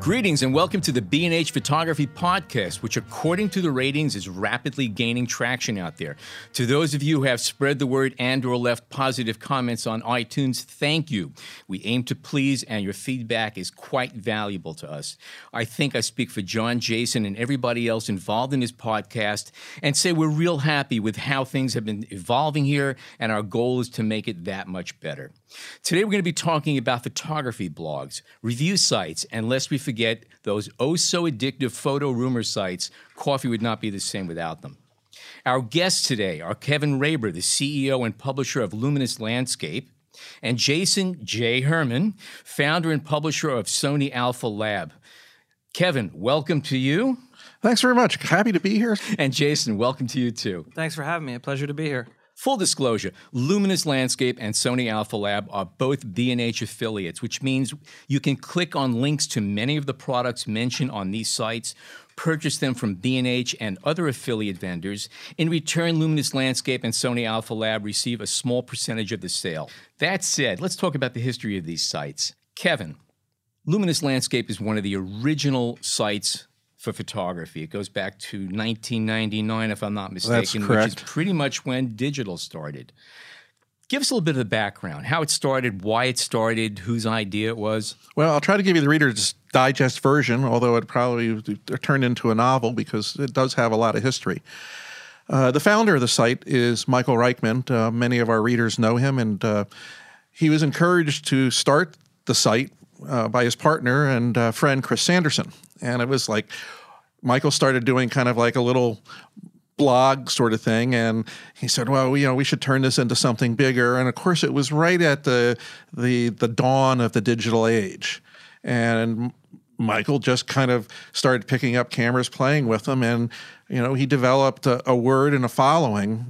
Greetings and welcome to the B&H Photography Podcast, which according to the ratings is rapidly gaining traction out there. To those of you who have spread the word and or left positive comments on iTunes, thank you. We aim to please and your feedback is quite valuable to us. I think I speak for John, Jason, and everybody else involved in this podcast and say we're real happy with how things have been evolving here, and our goal is to make it that much better. Today we're going to be talking about photography blogs, review sites, and lest we forget those oh-so-addictive photo rumor sites. Coffee would not be the same without them. Our guests today are Kevin Raber, the CEO and publisher of Luminous Landscape, and Jason J. Hermann, founder and publisher of Sony Alpha Lab. Kevin, welcome to you. Thanks very much. Happy to be here. And Jason, welcome to you too. Thanks for having me. A pleasure to be here. Full disclosure, Luminous Landscape and Sony Alpha Lab are both B&H affiliates, which means you can click on links to many of the products mentioned on these sites, purchase them from B&H and other affiliate vendors. In return, Luminous Landscape and Sony Alpha Lab receive a small percentage of the sale. That said, let's talk about the history of these sites. Kevin, Luminous Landscape is one of the original sites for photography. It goes back to 1999, if I'm not mistaken, which is pretty much when digital started. Give us a little bit of the background, how it started, why it started, whose idea it was. Well, I'll try to give you the Reader's Digest version, although it probably turned into a novel because it does have a lot of history. The founder of the site is Michael Reichmann. Many of our readers know him, and he was encouraged to start the site by his partner and friend Chris Sanderson. And it was like Michael started doing kind of like a little blog sort of thing, and he said, well, you know, we should turn this into something bigger. And of course it was right at the dawn of the digital age, and Michael just kind of started picking up cameras, playing with them, and you know, he developed a word and a following,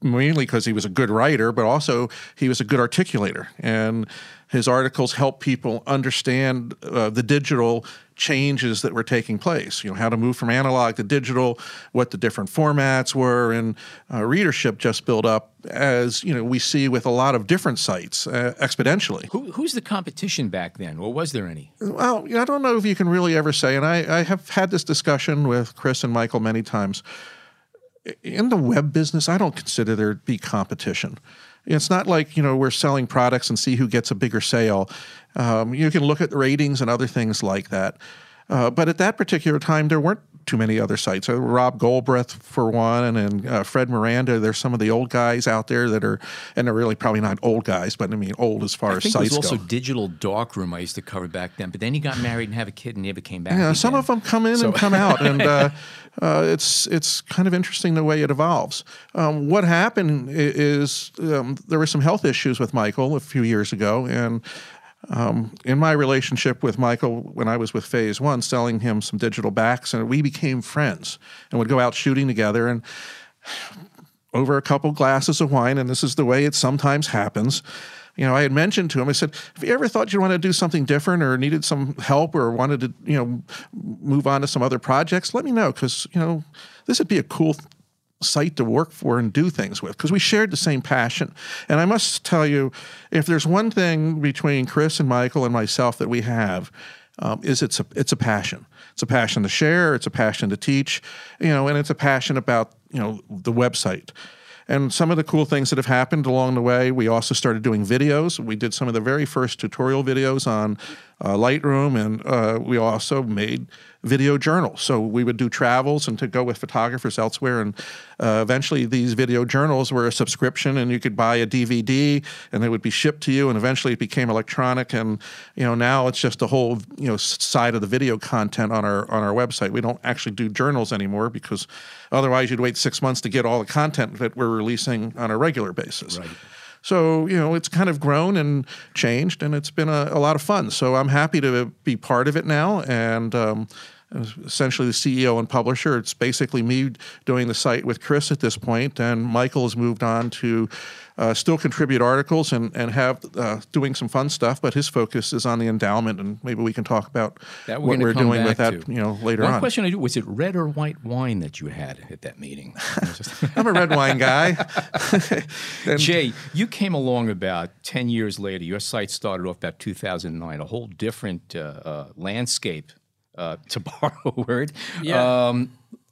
mainly because he was a good writer, but also he was a good articulator, and his articles helped people understand the digital changes that were taking place, you know, how to move from analog to digital, what the different formats were, and readership just built up, as you know, we see with a lot of different sites exponentially. Who's the competition back then, or was there any? Well, I don't know if you can really ever say, and I have had this discussion with Chris and Michael many times. In the web business, I don't consider there to be competition. It's not like, you know, we're selling products and see who gets a bigger sale. You can look at the ratings and other things like that. But at that particular time, there weren't too many other sites. Rob Goldbreth, for one, and Fred Miranda. There's some of the old guys out there that are, and they're really probably not old guys, but I mean old as far as sites go. I think there's also Digital Darkroom I used to cover back then, but then he got married and have a kid and never came back. Yeah, some of them come in and come out, and it's kind of interesting the way it evolves. What happened is there were some health issues with Michael a few years ago, and in my relationship with Michael, when I was with Phase One, selling him some digital backs, and we became friends and would go out shooting together, and over a couple glasses of wine, and this is the way it sometimes happens, you know, I had mentioned to him, I said, have you ever thought you want to do something different or needed some help or wanted to, you know, move on to some other projects? Let me know, because, you know, this would be a cool site to work for and do things with, because we shared the same passion. And I must tell you, if there's one thing between Chris and Michael and myself that we have, is it's a passion. It's a passion to share, it's a passion to teach, you know, and it's a passion about, you know, the website. And some of the cool things that have happened along the way, we also started doing videos. We did some of the very first tutorial videos on Lightroom, and we also made video journals. So we would do travels and to go with photographers elsewhere, and eventually these video journals were a subscription, and you could buy a DVD and they would be shipped to you, and eventually it became electronic, and you know, now it's just a whole, you know, side of the video content on our website. We don't actually do journals anymore, because otherwise you'd wait 6 months to get all the content that we're releasing on a regular basis. Right. So, you know, it's kind of grown and changed, and it's been a lot of fun. So I'm happy to be part of it now, and I was essentially the CEO and publisher. It's basically me doing the site with Chris at this point, and Michael has moved on to still contribute articles and have doing some fun stuff, but his focus is on the endowment, and maybe we can talk about that what we're doing with that later on. One question I do, was it red or white wine that you had at that meeting? I'm a red wine guy. Jay, you came along about 10 years later. Your site started off about 2009, a whole different landscape. To borrow a word, yeah.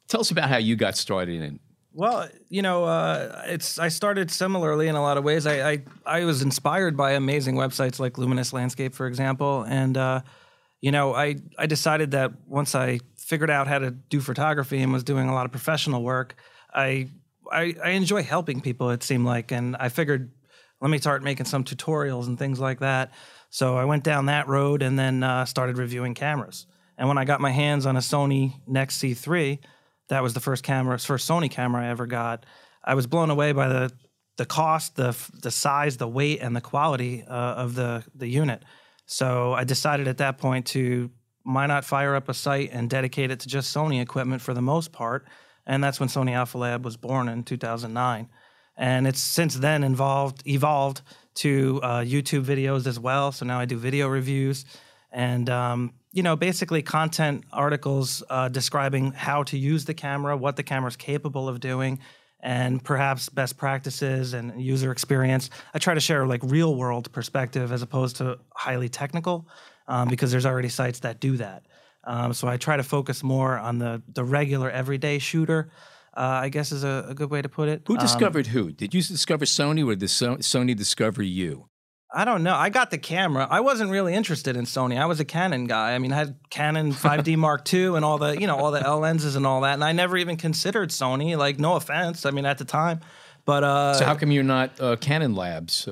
Tell us about how you got started in. Well, I started similarly in a lot of ways. I was inspired by amazing websites like Luminous Landscape, for example, and I decided that once I figured out how to do photography and was doing a lot of professional work, I enjoy helping people. It seemed like, and I figured, let me start making some tutorials and things like that. So I went down that road and then started reviewing cameras. And when I got my hands on a Sony NEX-C3, that was the first Sony camera I ever got. I was blown away by the cost, the size, the weight, and the quality of the unit. So I decided at that point to why not fire up a site and dedicate it to just Sony equipment for the most part. And that's when Sony Alpha Lab was born in 2009. And it's since then evolved to YouTube videos as well. So now I do video reviews and basically content articles describing how to use the camera, what the camera's capable of doing, and perhaps best practices and user experience. I try to share like real world perspective as opposed to highly technical because there's already sites that do that. So I try to focus more on the regular everyday shooter, I guess is a good way to put it. Who discovered who? Did you discover Sony or did Sony discover you? I don't know. I got the camera. I wasn't really interested in Sony. I was a Canon guy. I mean, I had Canon 5D Mark II and all the, all the L lenses and all that. And I never even considered Sony, like, no offense. I mean, at the time, but. So how come you're not Canon Labs?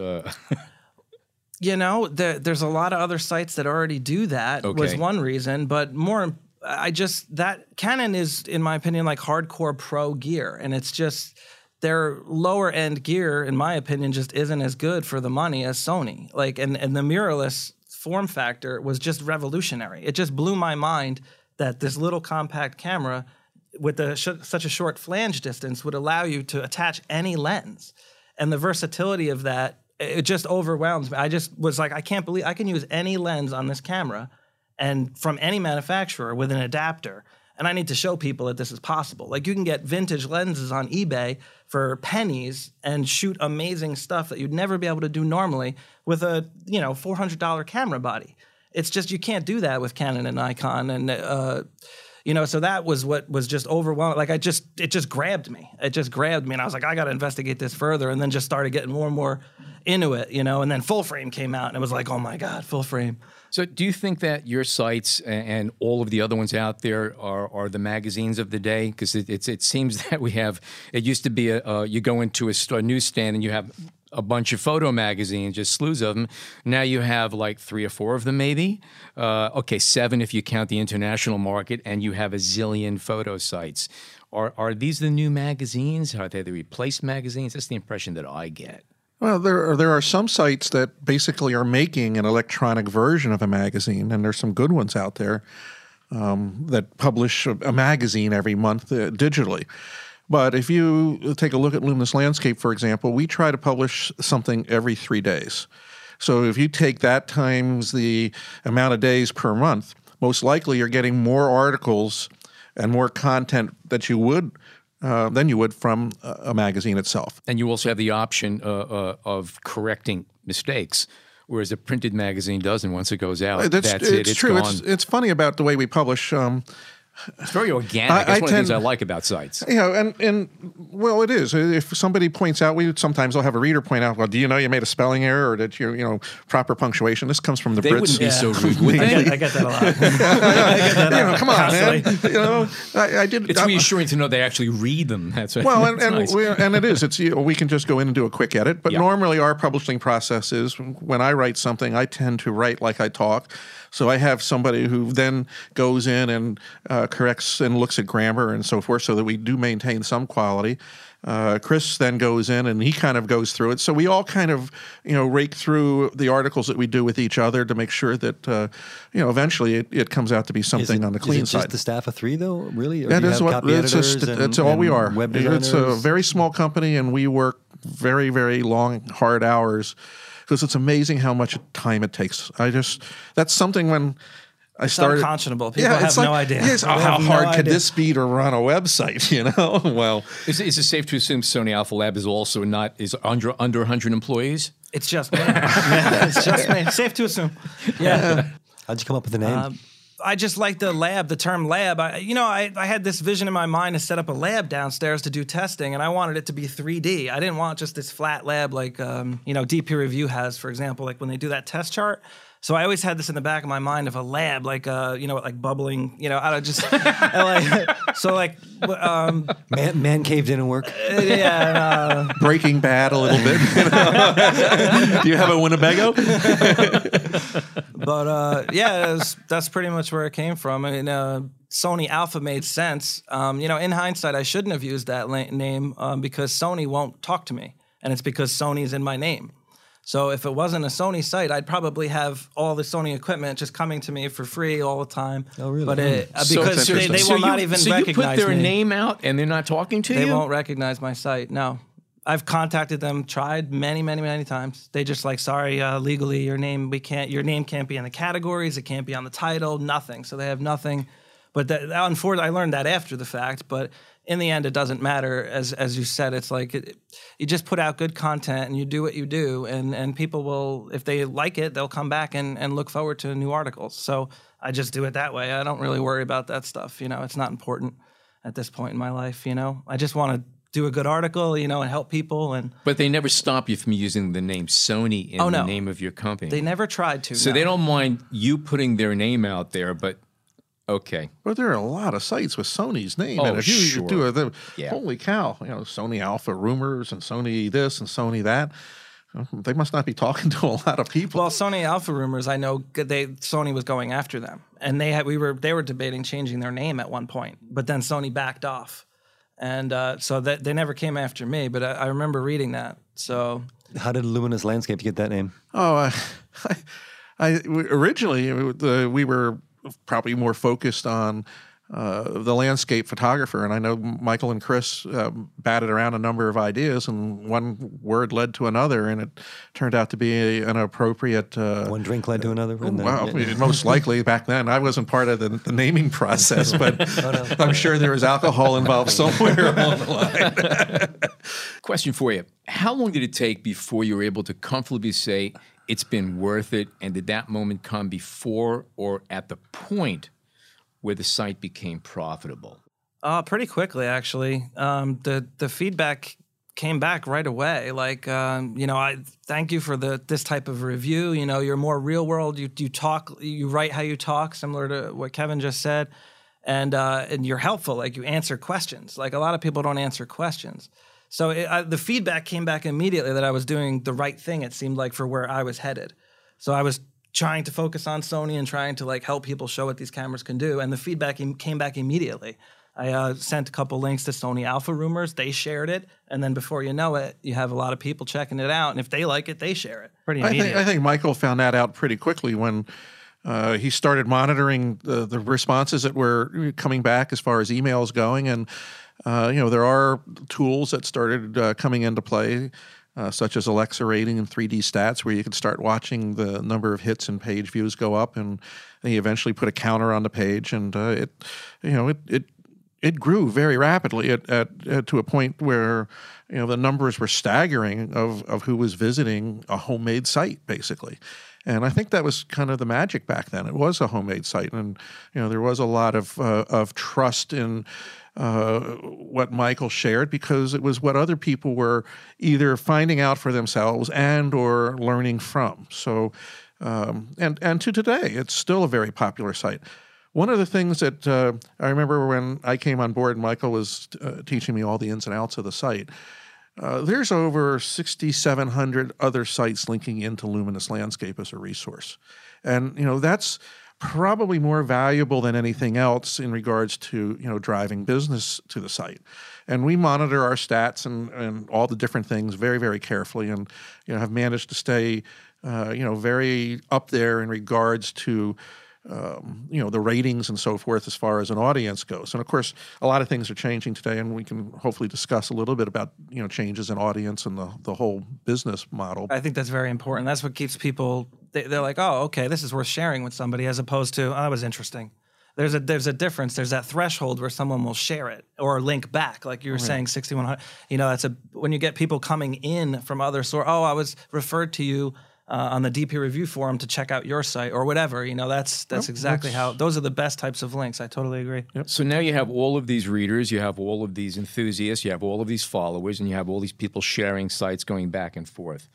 There's a lot of other sites that already do that was one reason, but more, that Canon is, in my opinion, like hardcore pro gear. And it's just. Their lower end gear, in my opinion, just isn't as good for the money as Sony. Like, and the mirrorless form factor was just revolutionary. It just blew my mind that this little compact camera with such a short flange distance would allow you to attach any lens. And the versatility of that, it just overwhelms me. I just was like, I can't believe I can use any lens on this camera and from any manufacturer with an adapter. And I need to show people that this is possible. Like, you can get vintage lenses on eBay for pennies and shoot amazing stuff that you'd never be able to do normally with a, $400 camera body. It's just you can't do that with Canon and Nikon. And, so that was what was just overwhelming. Like, it just grabbed me. It just grabbed me. And I was like, I got to investigate this further, and then just started getting more and more into it, and then full frame came out and it was like, oh my God, full frame. So do you think that your sites and all of the other ones out there are the magazines of the day? Because it seems that we have, it used to be you go into a newsstand and you have a bunch of photo magazines, just slews of them. Now you have like 3 or 4 of them maybe. 7 if you count the international market, and you have a zillion photo sites. Are these the new magazines? Are they the replaced magazines? That's the impression that I get. Well, there are some sites that basically are making an electronic version of a magazine, and there's some good ones out there that publish a magazine every month digitally. But if you take a look at Luminous Landscape, for example, we try to publish something every 3 days. So if you take that times the amount of days per month, most likely you're getting more articles and more content that you would than you would from a magazine itself. And you also have the option of correcting mistakes, whereas a printed magazine doesn't. Once it goes out, that's it. It's true. Gone. It's funny about the way we publish. It's very organic. That's one of the things I like about sites. Well, it is. If somebody points out, sometimes I'll have a reader point out, well, do you know you made a spelling error, or that you proper punctuation? This comes from the Brits. They wouldn't be so rude, would they? I get that a lot. Come on, man. I did. It's reassuring to know they actually read them. That's right. Well, and it is. It's we can just go in and do a quick edit. But normally our publishing process is when I write something, I tend to write like I talk. So I have somebody who then goes in and corrects and looks at grammar and so forth so that we do maintain some quality. Chris then goes in and he kind of goes through it. So we all kind of, rake through the articles that we do with each other to make sure that, eventually it comes out to be something on the clean side. Is it just the staff of three though, really? Or that is what, that's all we are. It's a very small company and we work very, very long, hard hours because it's amazing how much time it takes. That's something when I started. It's unconscionable. People have no idea. How hard could this be to run a website, Well. Is it safe to assume Sony Alpha Lab is also not, under 100 employees? It's just me. It's just me. Safe to assume. Yeah. How'd you come up with the name? I just like the lab, the term lab. I had this vision in my mind to set up a lab downstairs to do testing, and I wanted it to be 3D. I didn't want just this flat lab like, DP Review has, for example, like when they do that test chart. So I always had this in the back of my mind of a lab, like, like bubbling, out of just, Man cave didn't work. Yeah. And, Breaking Bad a little bit. Do you have a Winnebago? But, that's pretty much where it came from. Sony Alpha made sense. In hindsight, I shouldn't have used that name because Sony won't talk to me. And it's because Sony's in my name. So if it wasn't a Sony site, I'd probably have all the Sony equipment just coming to me for free all the time. Oh, really? But because they will not even recognize me. So you put their name out and they're not talking to you? They won't recognize my site, no. I've contacted them, tried many, many, many times. They just like, sorry, legally your name can't be in the categories, it can't be on the title, nothing. So they have nothing. But unfortunately, I learned that after the fact, but in the end, it doesn't matter. As you said, it's like you just put out good content and you do what you do, and people will, if they like it, they'll come back and look forward to new articles. So I just do it that way. I don't really worry about that stuff. It's not important at this point in my life. I just want to do a good article, and help people. But they never stop you from using the name Sony in the name of your company. They never tried to. So they don't mind you putting their name out there, but. Okay. Well, there are a lot of sites with Sony's name. Oh, and sure. Holy cow. Sony Alpha Rumors and Sony this and Sony that. They must not be talking to a lot of people. Well, Sony Alpha Rumors, I know Sony was going after them. And they were debating changing their name at one point. But then Sony backed off. And so they never came after me. But I remember reading that. So how did Luminous Landscape get that name? Oh, originally we were probably more focused on the landscape photographer. And I know Michael and Chris batted around a number of ideas, and one word led to another, and it turned out to be an appropriate... one drink led to another? Well, most likely back then. I wasn't part of the naming process, but I'm sure there was alcohol involved somewhere along the line. Question for you. How long did it take before you were able to comfortably say, it's been worth it? And did that moment come before or at the point where the site became profitable? Pretty quickly, actually. The feedback came back right away. Like, I thank you for this type of review. You're more real world. You write how you talk, similar to what Kevin just said. And you're helpful. Like, you answer questions. Like, a lot of people don't answer questions. So the feedback came back immediately that I was doing the right thing, it seemed like, for where I was headed. So I was trying to focus on Sony and trying to help people show what these cameras can do. And the feedback came back immediately. I sent a couple links to Sony Alpha Rumors. They shared it. And then before you know it, you have a lot of people checking it out. And if they like it, they share it. Pretty immediately. I think Michael found that out pretty quickly when he started monitoring the responses that were coming back as far as emails going. And there are tools that started coming into play, such as Alexa rating and 3D stats, where you can start watching the number of hits and page views go up, and they eventually put a counter on the page, and it grew very rapidly to a point where the numbers were staggering of who was visiting a homemade site, basically. And I think that was kind of the magic back then. It was a homemade site, and there was a lot of trust in what Michael shared, because it was what other people were either finding out for themselves or learning from. So, and to today, it's still a very popular site. One of the things that I remember when I came on board, Michael was teaching me all the ins and outs of the site. There's over 6,700 other sites linking into Luminous Landscape as a resource. And, that's probably more valuable than anything else in regards to, you know, driving business to the site. And we monitor our stats and all the different things very, very carefully, and, you know, have managed to stay, you know, very up there in regards to, you know, the ratings and so forth as far as an audience goes. And, of course, a lot of things are changing today, and we can hopefully discuss a little bit about, you know, changes in audience and the whole business model. I think that's very important. That's what keeps people – they're like, oh, okay, this is worth sharing with somebody, as opposed to, oh, that was interesting. There's a difference. There's that threshold where someone will share it or link back, like you were saying, 6100. You know, that's when you get people coming in from other sources. Oh, I was referred to you on the DP Review forum to check out your site or whatever. You know, that's exactly how – those are the best types of links. I totally agree. Yep. So now you have all of these readers, you have all of these enthusiasts, you have all of these followers, and you have all these people sharing sites going back and forth.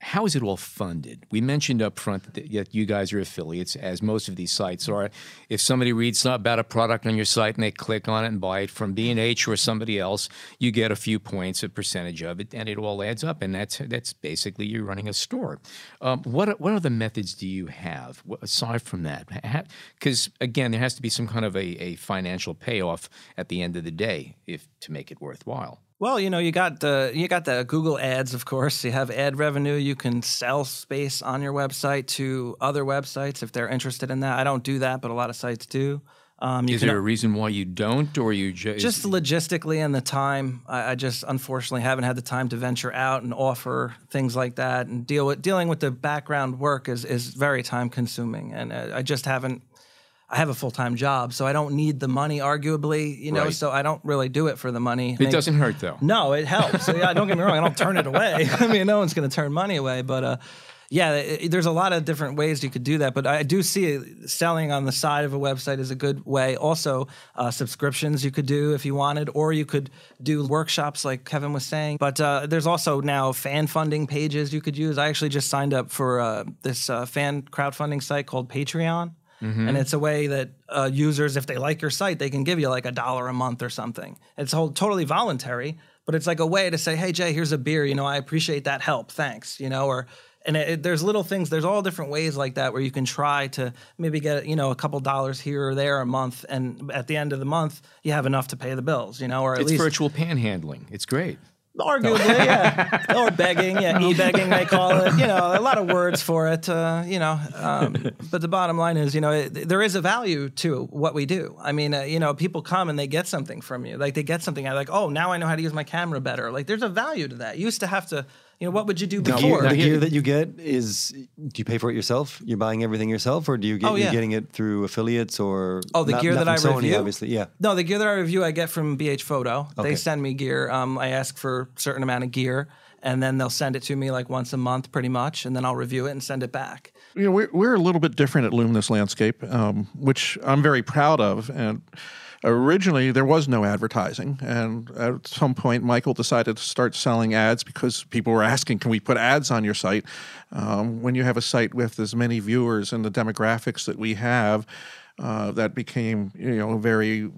How is it all funded? We mentioned up front that you guys are affiliates, as most of these sites are. If somebody reads about a product on your site and they click on it and buy it from B&H or somebody else, you get a few points, a percentage of it, and it all adds up. And that's basically you're running a store. What other methods do you have aside from that? Because, again, there has to be some kind of a financial payoff at the end of the day to make it worthwhile. Well, you know, you got the Google ads, of course. You have ad revenue. You can sell space on your website to other websites if they're interested in that. I don't do that, but a lot of sites do. Is there a reason why you don't, or you just logistically and the time? I just unfortunately haven't had the time to venture out and offer things like that, and dealing with the background work is very time consuming, and I just haven't. I have a full-time job, so I don't need the money, arguably, you know, so I don't really do it for the money. It doesn't hurt, though. No, it helps. Yeah, don't get me wrong. I don't turn it away. I mean, no one's going to turn money away. But, yeah, there's a lot of different ways you could do that. But I do see selling on the side of a website is a good way. Also, subscriptions you could do if you wanted, or you could do workshops like Kevin was saying. But there's also now fan funding pages you could use. I actually just signed up for this fan crowdfunding site called Patreon. Mm-hmm. And it's a way that users, if they like your site, they can give you like $1 a month or something. It's totally voluntary, but it's like a way to say, hey, Jay, here's a beer. You know, I appreciate that help. Thanks. You know, there's little things. There's all different ways like that where you can try to maybe get, you know, a couple dollars here or there a month. And at the end of the month, you have enough to pay the bills, you know, or at least virtual panhandling. It's great. Arguably, yeah. Or begging, yeah, e-begging they call it. You know, a lot of words for it, you know. But the bottom line is, you know, there is a value to what we do. I mean, you know, people come and they get something from you. Like, they get something. I like, oh, now I know how to use my camera better. Like, there's a value to that. You used to have to, you know, what would you do before? The gear that you get is, do you pay for it yourself? You're buying everything yourself, or do you get you're getting it through affiliates or? Oh, the gear that I review, obviously, yeah. No, the gear that I review, I get from BH Photo. Okay. They send me gear. I ask for a certain amount of gear, and then they'll send it to me like once a month, pretty much, and then I'll review it and send it back. You know, we're a little bit different at Luminous Landscape, which I'm very proud of, and. Originally, there was no advertising, and at some point, Michael decided to start selling ads because people were asking, can we put ads on your site? When you have a site with as many viewers and the demographics that we have, that became, you know, very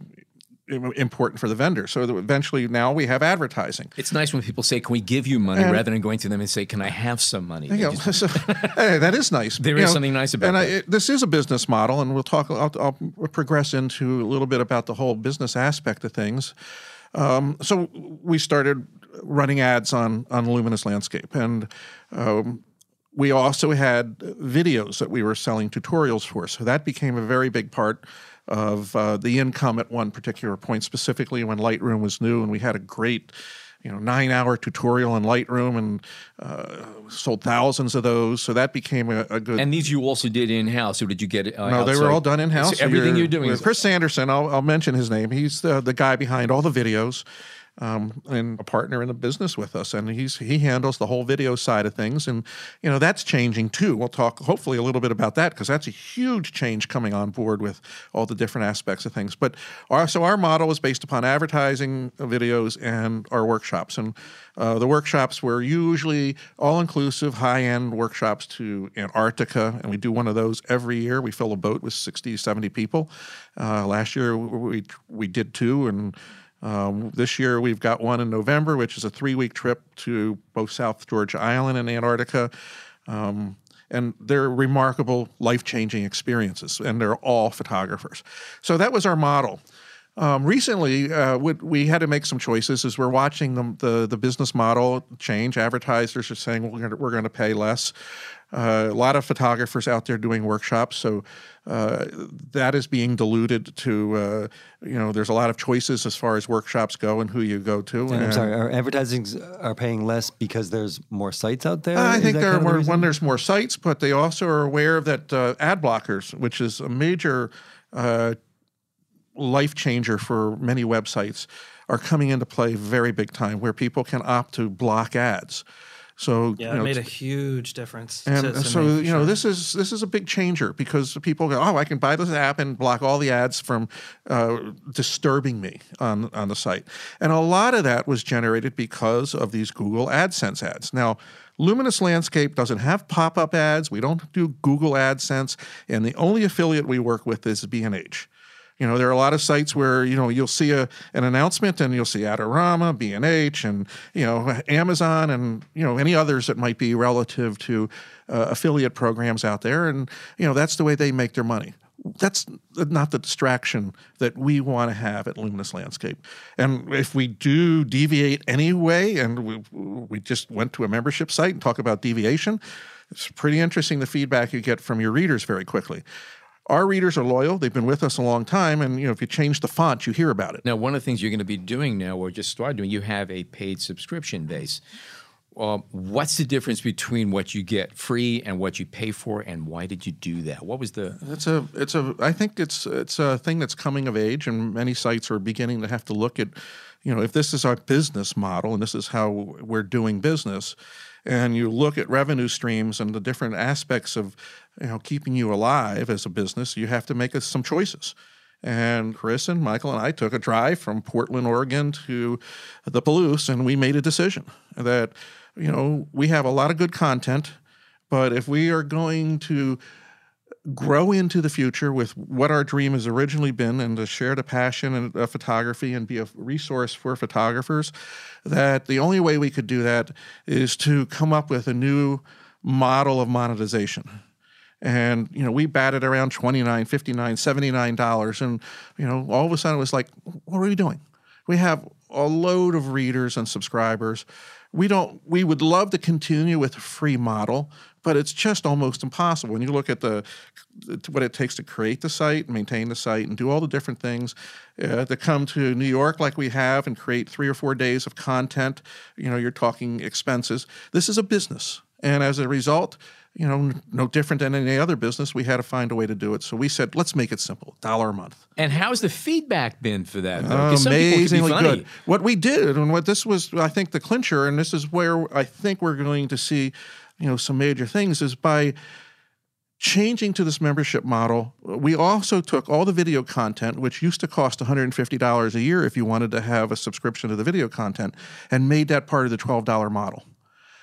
important for the vendor. So eventually now we have advertising. It's nice when people say, can we give you money, rather than going to them and say, can I have some money? You know, so, hey, that is nice. There is something nice about that. This is a business model, and we'll talk. I'll progress into a little bit about the whole business aspect of things. So we started running ads on Luminous Landscape, and we also had videos that we were selling tutorials for. So that became a very big part of the income at one particular point, specifically when Lightroom was new, and we had a great, you know, 9-hour tutorial in Lightroom, and sold thousands of those. So that became a good. And these you also did in house, or did you get it? No, outside? They were all done in house. So everything you're doing. Chris Sanderson, I'll mention his name. He's the guy behind all the videos, and a partner in the business with us, and he handles the whole video side of things, and you know that's changing too. We'll talk hopefully a little bit about that because that's a huge change coming on board with all the different aspects of things. But our model was based upon advertising, videos, and our workshops, and the workshops were usually all-inclusive, high-end workshops to Antarctica, and we do one of those every year. We fill a boat with 60, 70 people. Last year we did two, and this year we've got one in November, which is a 3-week trip to both South Georgia Island and Antarctica. and they're remarkable, life-changing experiences, and they're all photographers. So that was our model. Recently, we had to make some choices as we're watching the business model change. Advertisers are saying we're going to pay less. A lot of photographers out there doing workshops, so that is being diluted to, you know, there's a lot of choices as far as workshops go and who you go to. And I'm sorry, are advertisers are paying less because there's more sites out there? I think there are more, when there's more sites, but they also are aware that ad blockers, which is a major life changer for many websites, are coming into play very big time, where people can opt to block ads. So yeah, you know, it made a huge difference. And so you know, this is a big changer, because people go, oh, I can buy this app and block all the ads from disturbing me on the site. And a lot of that was generated because of these Google AdSense ads. Now, Luminous Landscape doesn't have pop-up ads. We don't do Google AdSense, and the only affiliate we work with is B&H. You know, there are a lot of sites where, you know, you'll see an announcement and you'll see Adorama, B&H, and, you know, Amazon, and, you know, any others that might be relative to affiliate programs out there. And, you know, that's the way they make their money. That's not the distraction that we want to have at Luminous Landscape. And if we do deviate anyway, and we just went to a membership site and talk about deviation, it's pretty interesting the feedback you get from your readers very quickly. Our readers are loyal. They've been with us a long time, and you know, if you change the font, you hear about it. Now, one of the things you're going to be doing now, or just start doing, you have a paid subscription base. What's the difference between what you get free and what you pay for, and why did you do that? What was the? I think it's a thing that's coming of age, and many sites are beginning to have to look at, you know, if this is our business model and this is how we're doing business, and you look at revenue streams and the different aspects of, you know, keeping you alive as a business, you have to make some choices. And Chris and Michael and I took a drive from Portland, Oregon to the Palouse, and we made a decision that, you know, we have a lot of good content, but if we are going to grow into the future with what our dream has originally been, and to share the passion and photography and be a resource for photographers, that the only way we could do that is to come up with a new model of monetization. And, you know, we batted around $29, $59, $79, and, you know, all of a sudden it was like, what are we doing? We have a load of readers and subscribers. We would love to continue with a free model, but it's just almost impossible. When you look at what it takes to create the site, maintain the site, and do all the different things, to come to New York like we have and create 3 or 4 days of content, you know, you're talking expenses. This is a business. And as a result, you know, no different than any other business, we had to find a way to do it. So we said, let's make it simple, $1 a month. And how's the feedback been for that? Amazingly good. What we did, and what this was, I think, the clincher, and this is where I think we're going to see, you know, some major things, is by changing to this membership model, we also took all the video content, which used to cost $150 a year if you wanted to have a subscription to the video content, and made that part of the $12 model.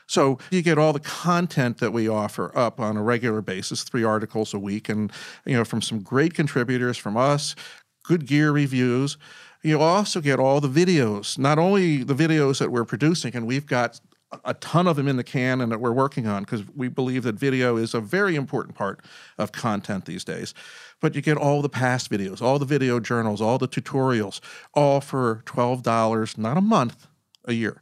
So you get all the content that we offer up on a regular basis, 3 articles a week, and, you know, from some great contributors, from us, good gear reviews. You also get all the videos, not only the videos that we're producing, and we've got a ton of them in the can and that we're working on, because we believe that video is a very important part of content these days. But you get all the past videos, all the video journals, all the tutorials, all for $12, not a month, a year.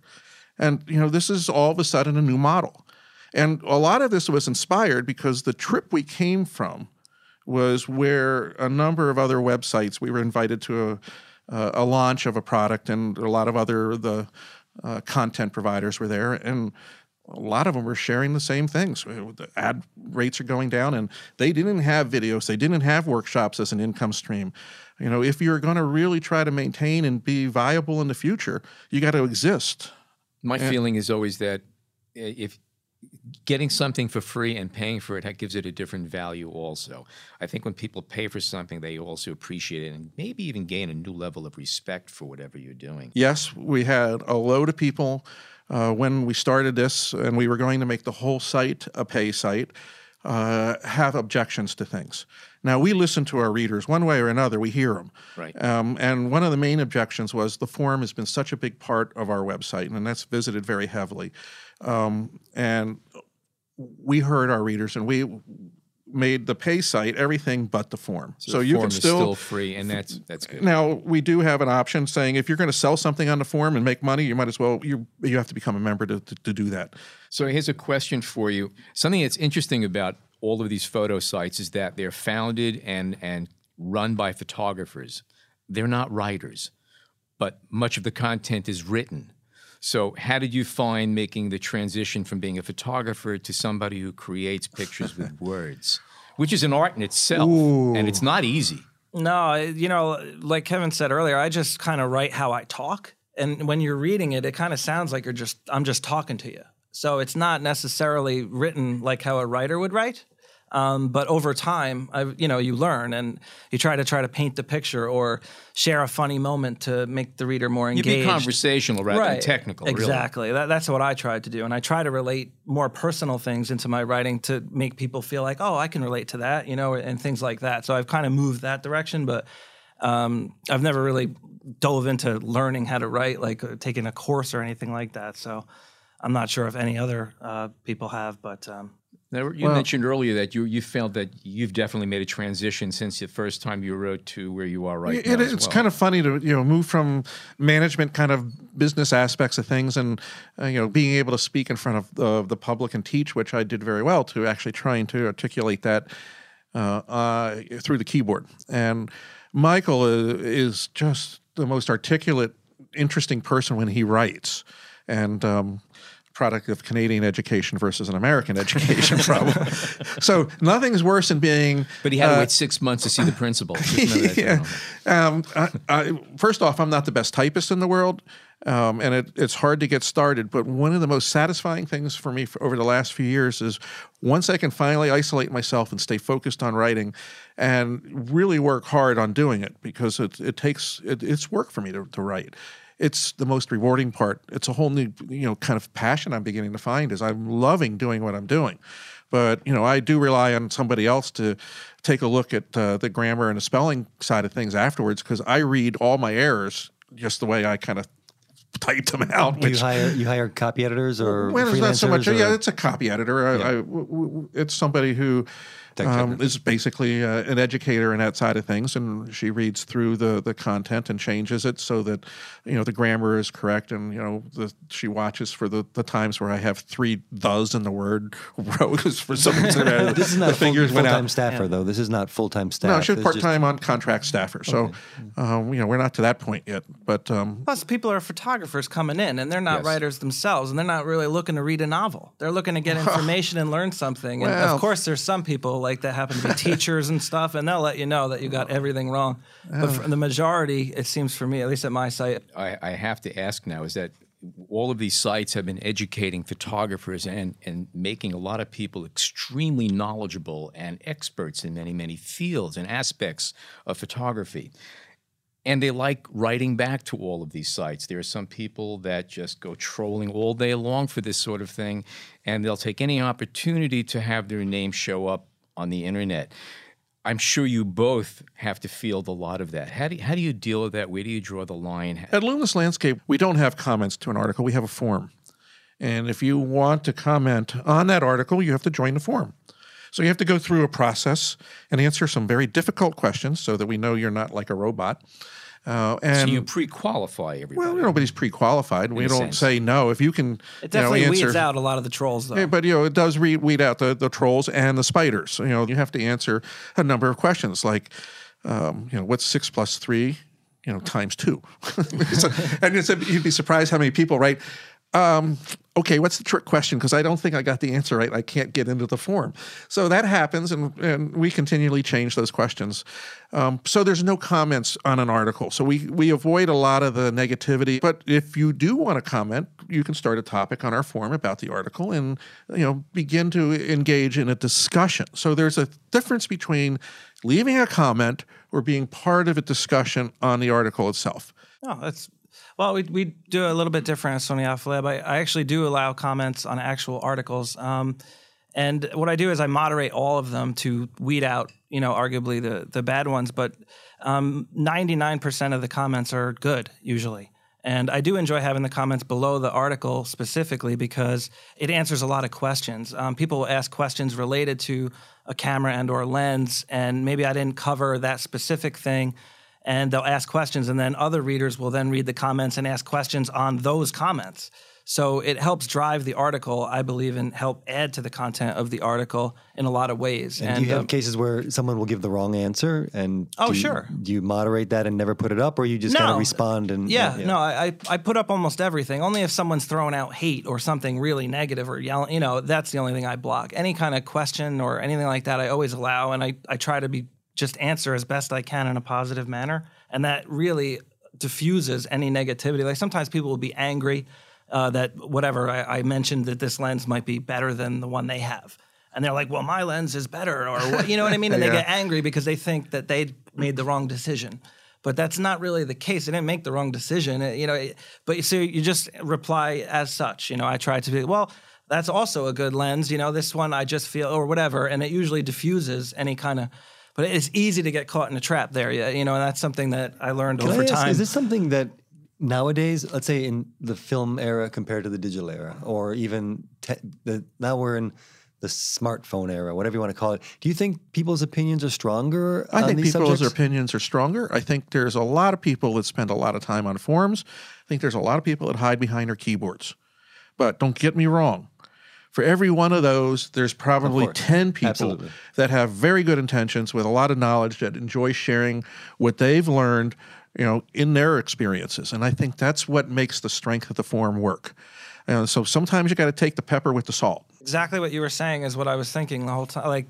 And, you know, this is all of a sudden a new model. And a lot of this was inspired because the trip we came from was where a number of other websites, we were invited to a launch of a product, and a lot of other content providers were there. And a lot of them were sharing the same things. The ad rates are going down, and they didn't have videos. They didn't have workshops as an income stream. You know, if you're going to really try to maintain and be viable in the future, you got to exist. My feeling is always that if getting something for free and paying for it gives it a different value also. I think when people pay for something, they also appreciate it and maybe even gain a new level of respect for whatever you're doing. Yes, we had a load of people when we started this, and we were going to make the whole site a pay site, have objections to things. Now, we listen to our readers one way or another. We hear them. Right. And one of the main objections was the forum has been such a big part of our website, and that's visited very heavily. And we heard our readers and we made the pay site everything but the form. So the form is still free, and that's good. Now, we do have an option saying if you're going to sell something on the form and make money, you might as well, you have to become a member to do that. So here's a question for you. Something that's interesting about all of these photo sites is that they're founded and run by photographers. They're not writers, but much of the content is written. So how did you find making the transition from being a photographer to somebody who creates pictures with words, which is an art in itself, and it's not easy? No, you know, like Kevin said earlier, I just kind of write how I talk. And when you're reading it, it kind of sounds like I'm just talking to you. So it's not necessarily written like how a writer would write. But over time, you learn and you try to paint the picture or share a funny moment to make the reader more engaged. You be conversational rather than technical. Exactly. Really. That's what I tried to do. And I try to relate more personal things into my writing to make people feel like, oh, I can relate to that, and things like that. So I've kind of moved that direction, but I've never really dove into learning how to write, like taking a course or anything like that. So I'm not sure if any other people have, but... Now, you mentioned earlier that you felt that you've definitely made a transition since the first time you wrote to where you are right now. It's kind of funny to move from management kind of business aspects of things and being able to speak in front of the public and teach, which I did very well, to actually trying to articulate that through the keyboard. And Michael is just the most articulate, interesting person when he writes, and product of Canadian education versus an American education problem. So nothing's worse than being... But he had to wait 6 months to see the principal. Yeah. First off, I'm not the best typist in the world, and it's hard to get started. But one of the most satisfying things for me over the last few years is once I can finally isolate myself and stay focused on writing and really work hard on doing it, because it's work for me to write. It's the most rewarding part. It's a whole new, kind of passion I'm beginning to find is I'm loving doing what I'm doing. But, I do rely on somebody else to take a look at the grammar and the spelling side of things afterwards, because I read all my errors just the way I kind of typed them out. You hire copy editors or freelancers? It's not so much. Yeah, it's a copy editor. It's somebody who... is basically an educator in that side of things, and she reads through the content and changes it so that the grammar is correct, and she watches for the times where I have three does in the word rows for some reason. This is not full-time staffer, though. This is not full-time staff. No, she's part-time on contract staffer. So we're not to that point yet. But plus, people are photographers coming in, and they're not writers themselves, and they're not really looking to read a novel. They're looking to get information and learn something. And of course, there's some people like that happen to be teachers and stuff, and they'll let you know that you got everything wrong. But for the majority, it seems for me, at least at my site. I have to ask now, is that all of these sites have been educating photographers and making a lot of people extremely knowledgeable and experts in many, many fields and aspects of photography. And they like writing back to all of these sites. There are some people that just go trolling all day long for this sort of thing, and they'll take any opportunity to have their name show up on the internet. I'm sure you both have to field a lot of that. How do you deal with that? Where do you draw the line? At Luminous Landscape, we don't have comments to an article. We have a form. And if you want to comment on that article, you have to join the form. So you have to go through a process and answer some very difficult questions so that we know you're not like a robot. And so you pre-qualify everybody. Well, nobody's pre-qualified. We don't say no. If you can, it definitely weeds out a lot of the trolls, though. Yeah, but it does weed out the trolls and the spiders. You have to answer a number of questions, like what's 6 + 3, times 2. And you'd be surprised how many people write, okay, what's the trick question? Because I don't think I got the answer right. I can't get into the form. So that happens, and we continually change those questions. So there's no comments on an article. So we avoid a lot of the negativity. But if you do want to comment, you can start a topic on our forum about the article and begin to engage in a discussion. So there's a difference between leaving a comment or being part of a discussion on the article itself. Oh, that's... Well, we do a little bit different at Sony Alpha Lab. I actually do allow comments on actual articles. And what I do is I moderate all of them to weed out, arguably the bad ones. But 99% of the comments are good, usually. And I do enjoy having the comments below the article specifically because it answers a lot of questions. People will ask questions related to a camera and or lens, and maybe I didn't cover that specific thing, and they'll ask questions, and then other readers will then read the comments and ask questions on those comments. So it helps drive the article, I believe, and help add to the content of the article in a lot of ways. And do you have cases where someone will give the wrong answer? And do you moderate that and never put it up, or you just kind of respond? And I put up almost everything. Only if someone's throwing out hate or something really negative or yelling, you know, that's the only thing I block. Any kind of question or anything like that I always allow, and I try to just answer as best I can in a positive manner. And that really diffuses any negativity. Like sometimes people will be angry that whatever, I mentioned that this lens might be better than the one they have. And they're like, well, my lens is better, or what, you know what I mean? And they get angry because they think that they made the wrong decision. But that's not really the case. They didn't make the wrong decision. So you just reply as such. You know, I try to be, well, that's also a good lens. You know, this one I just feel, or whatever. And it usually diffuses any kind of, but it's easy to get caught in a trap there. You know, and that's something that I learned over time. Is this something that nowadays, let's say in the film era compared to the digital era, or even now we're in the smartphone era, whatever you want to call it. Do you think people's opinions are stronger? I think people's opinions are stronger. I think there's a lot of people that spend a lot of time on forums. I think there's a lot of people that hide behind their keyboards. But don't get me wrong. For every one of those, there's probably 10 people that have very good intentions with a lot of knowledge that enjoy sharing what they've learned, you know, in their experiences. And I think that's what makes the strength of the forum work. And so sometimes you got to take the pepper with the salt. Exactly what you were saying is what I was thinking the whole time. Like,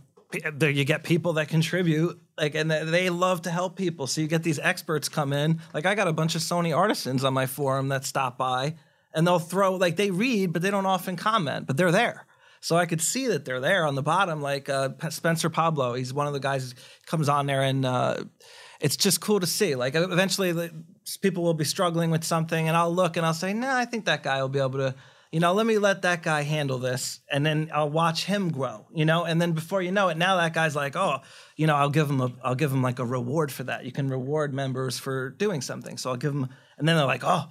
you get people that contribute, like, and they love to help people. So you get these experts come in. Like, I got a bunch of Sony artisans on my forum that stop by, and they'll throw, like, they read, but they don't often comment, but they're there. So I could see that they're there on the bottom, like Spencer Pablo. He's one of the guys who comes on there and it's just cool to see. Like, eventually people will be struggling with something, and I'll look and I'll say, nah, I think that guy will be able to, you know, let me let that guy handle this. And then I'll watch him grow, you know, and then before you know it, now that guy's like, oh, you know, I'll give him like a reward for that. You can reward members for doing something. So I'll give them, and then they're like, oh,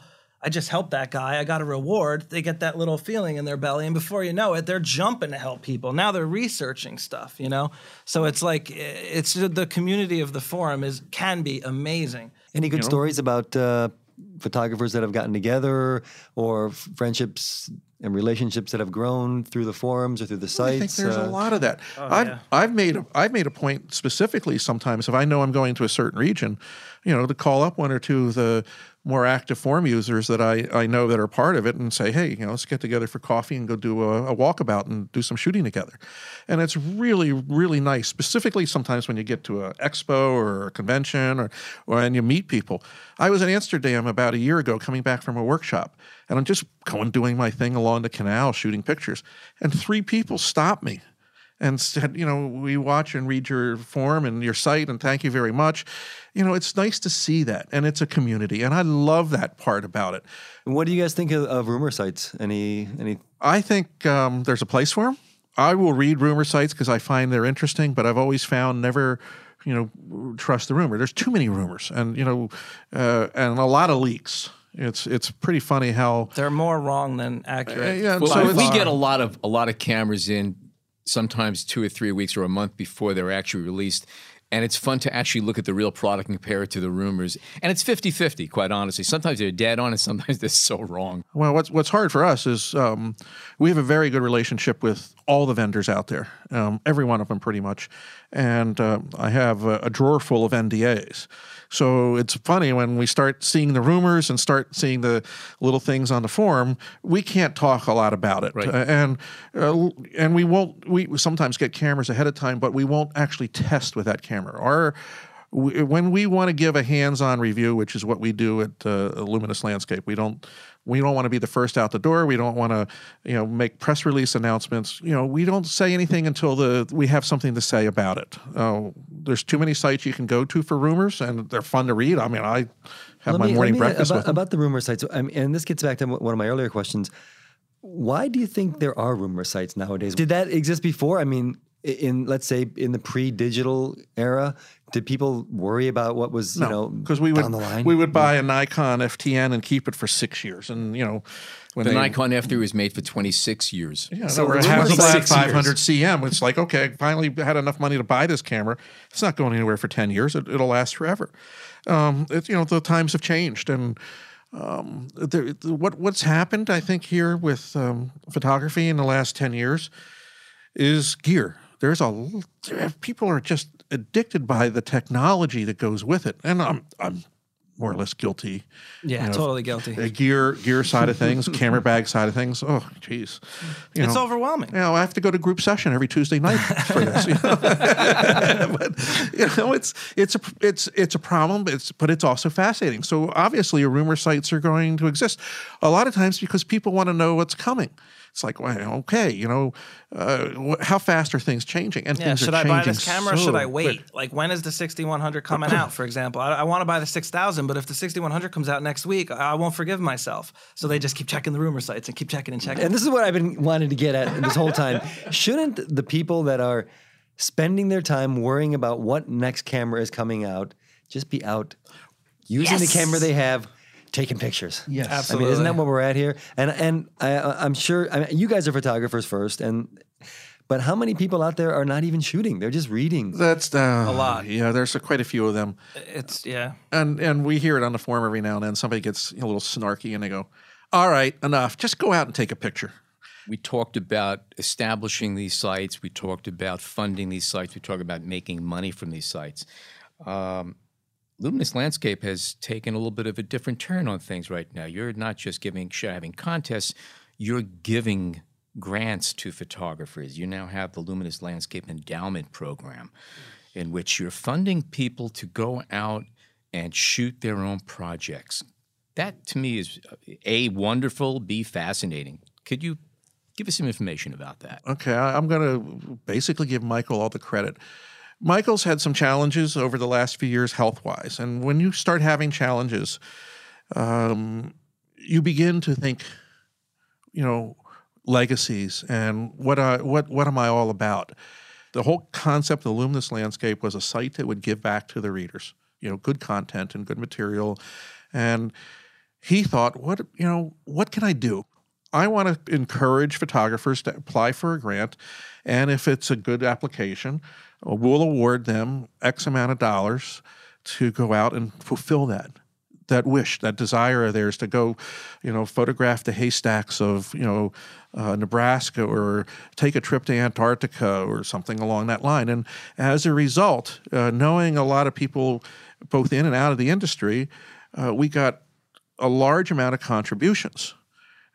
I just helped that guy. I got a reward. They get that little feeling in their belly. And before you know it, they're jumping to help people. Now they're researching stuff, you know? So it's like, it's the community of the forum can be amazing. Any good stories about photographers that have gotten together, or friendships and relationships that have grown through the forums or through the sites? I think there's a lot of that. I've made a point specifically sometimes, if I know I'm going to a certain region, you know, to call up one or two of the more active forum users that I know that are part of it and say, hey, you know, let's get together for coffee and go do a walkabout and do some shooting together. And it's really, really nice, specifically sometimes when you get to an expo or a convention or and you meet people. I was in Amsterdam about a year ago coming back from a workshop, and I'm just going doing my thing along the canal shooting pictures, and three people stopped me and said, you know, we watch and read your forum and your site, and thank you very much. You know, it's nice to see that, and it's a community, and I love that part about it. And what do you guys think of rumor sites? Any? I think there's a place for them. I will read rumor sites because I find they're interesting, but I've always found never, you know, trust the rumor. There's too many rumors, and you know, and a lot of leaks. It's pretty funny how they're more wrong than accurate. We get a lot of cameras in sometimes 2 or 3 weeks or a month before they're actually released. And it's fun to actually look at the real product and compare it to the rumors. And it's 50-50, quite honestly. Sometimes they're dead on and sometimes they're so wrong. Well, what's hard for us is we have a very good relationship with all the vendors out there, every one of them pretty much. And I have a drawer full of NDAs. So it's funny when we start seeing the rumors and start seeing the little things on the forum, we can't talk a lot about it. Right. And we sometimes get cameras ahead of time, but we won't actually test with that camera. When we want to give a hands-on review, which is what we do at Luminous Landscape, we don't want to be the first out the door. We don't want to, you know, make press release announcements. You know, we don't say anything until we have something to say about it. There's too many sites you can go to for rumors, and they're fun to read. I mean, I have my morning breakfast with them. About the rumor sites, I mean, and this gets back to one of my earlier questions. Why do you think there are rumor sites nowadays? Did that exist before? I mean, in, let's say, in the pre-digital era, did people worry about what was, no, you know, because we would buy a Nikon FTN and keep it for 6 years, and you know, when the Nikon F3 was made for 26 years. Yeah, so we're at Hasselblad 500 CM. It's like, okay, finally had enough money to buy this camera. It's not going anywhere for 10 years. It'll last forever. You know, the times have changed, and what's happened, I think, here with photography in the last 10 years is gear. People are just addicted by the technology that goes with it, and I'm more or less guilty. Yeah, you know, totally guilty. The gear side of things, camera bag side of things. Oh, geez, it's overwhelming. You know, I have to go to group session every Tuesday night for this. You know? But you know, it's a problem. But it's also fascinating. So obviously, rumor sites are going to exist a lot of times because people want to know what's coming. It's like, well, okay, you know, how fast are things changing? And yeah, should I buy this camera or should I wait? Quick. Like, when is the 6100 coming out, for example? I want to buy the 6000, but if the 6100 comes out next week, I won't forgive myself. So they just keep checking the rumor sites and keep checking and checking. And this is what I've been wanting to get at this whole time. Shouldn't the people that are spending their time worrying about what next camera is coming out just be out using the camera they have, taking pictures? Yes, absolutely. I mean, isn't that what we're at here? And I'm sure, I mean, you guys are photographers first, but how many people out there are not even shooting? They're just reading. That's a lot. Yeah, there's quite a few of them. It's and we hear it on the forum every now and then. Somebody gets a little snarky and they go, "All right, enough. Just go out and take a picture." We talked about establishing these sites. We talked about funding these sites. We talked about making money from these sites. Luminous Landscape has taken a little bit of a different turn on things right now. You're not just having contests, you're giving grants to photographers. You now have the Luminous Landscape Endowment Program, in which you're funding people to go out and shoot their own projects. That, to me, is A, wonderful, B, fascinating. Could you give us some information about that? Okay, I'm going to basically give Michael all the credit. Michael's had some challenges over the last few years health-wise, and when you start having challenges, you begin to think, you know, legacies and what am I all about? The whole concept of the Luminous Landscape was a site that would give back to the readers, you know, good content and good material. And he thought, what can I do? I want to encourage photographers to apply for a grant, and if it's a good application, we'll award them X amount of dollars to go out and fulfill that wish, that desire of theirs to go, you know, photograph the haystacks of, you know, Nebraska, or take a trip to Antarctica or something along that line. And as a result, knowing a lot of people both in and out of the industry, we got a large amount of contributions.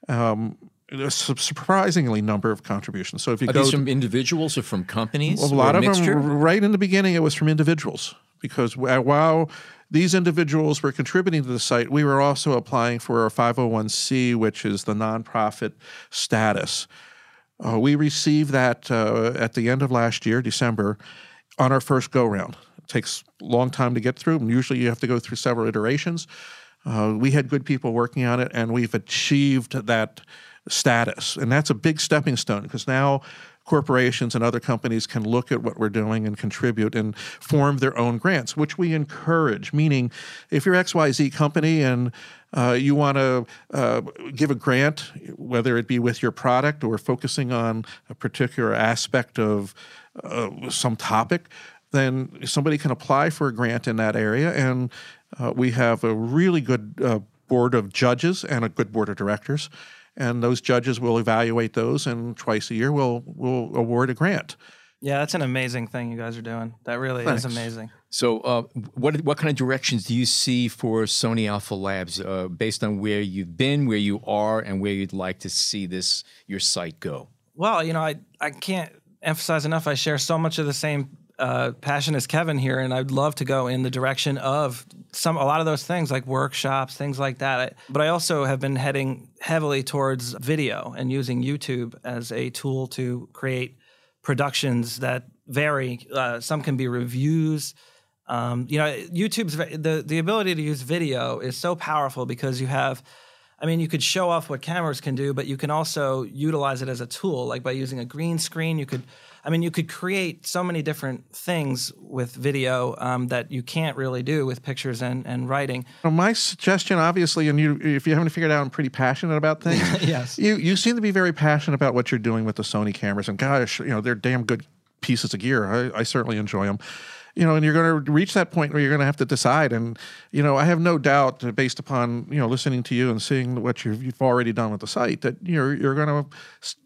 A surprisingly number of contributions. So if you go, are these from individuals or from companies? Well, a lot of them. Right in the beginning, it was from individuals, because while these individuals were contributing to the site, we were also applying for our 501c, which is the nonprofit status. We received that at the end of last year, December, on our first go round. It takes a long time to get through, and usually you have to go through several iterations. We had good people working on it, and we've achieved that status. And that's a big stepping stone, because now corporations and other companies can look at what we're doing and contribute and form their own grants, which we encourage. Meaning, if you're XYZ company and you want to give a grant, whether it be with your product or focusing on a particular aspect of some topic, then somebody can apply for a grant in that area. And we have a really good board of judges and a good board of directors. And those judges will evaluate those, and twice a year we'll award a grant. Yeah, that's an amazing thing you guys are doing. That really is amazing. So what kind of directions do you see for Sony Alpha Labs based on where you've been, where you are, and where you'd like to see your site go? Well, you know, I can't emphasize enough. I share so much of the same passion as Kevin here, and I'd love to go in the direction of a lot of those things, like workshops, things like that. But I also have been heading heavily towards video and using YouTube as a tool to create productions that vary. Some can be reviews. YouTube's the ability to use video is so powerful, because you have I mean, you could show off what cameras can do, but you can also utilize it as a tool, like by using a green screen. You could, I mean, you could create so many different things with video that you can't really do with pictures and writing. Well, my suggestion, obviously, and you, if you haven't figured out, I'm pretty passionate about things. Yes. You seem to be very passionate about what you're doing with the Sony cameras, and gosh, you know, they're damn good pieces of gear. I certainly enjoy them. You know, and you're going to reach that point where you're going to have to decide. And, you know, I have no doubt, based upon, you know, listening to you and seeing what you've already done with the site, that you're going to,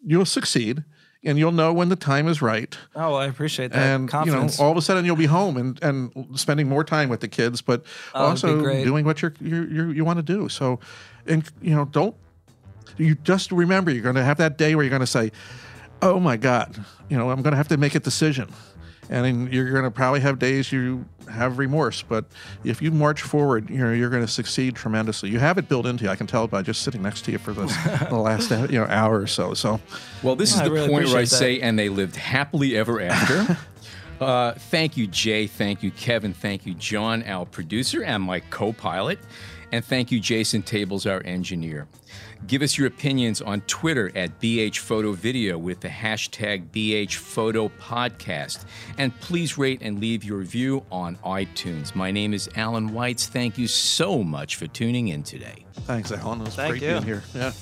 you'll succeed, and you'll know when the time is right. Oh, well, I appreciate that. And, confidence. You know, all of a sudden you'll be home and spending more time with the kids, but also doing what you want to do. So, and, you know, don't, you just remember you're going to have that day where you're going to say, oh my God, you know, I'm going to have to make a decision. And you're going to probably have days you have remorse, but if you march forward, you know, you're going to succeed tremendously. You have it built into you. I can tell by just sitting next to you for this, the last hour or so. So, well, this is the really point where I say, and they lived happily ever after. Thank you, Jay. Thank you, Kevin. Thank you, John, our producer and my co-pilot. And thank you, Jason Tables, our engineer. Give us your opinions on Twitter at BH Photo Video with the hashtag BH Photo Podcast. And please rate and leave your review on iTunes. My name is Alan Weitz. Thank you so much for tuning in today. Thanks, Alan. It was great being here. Yeah.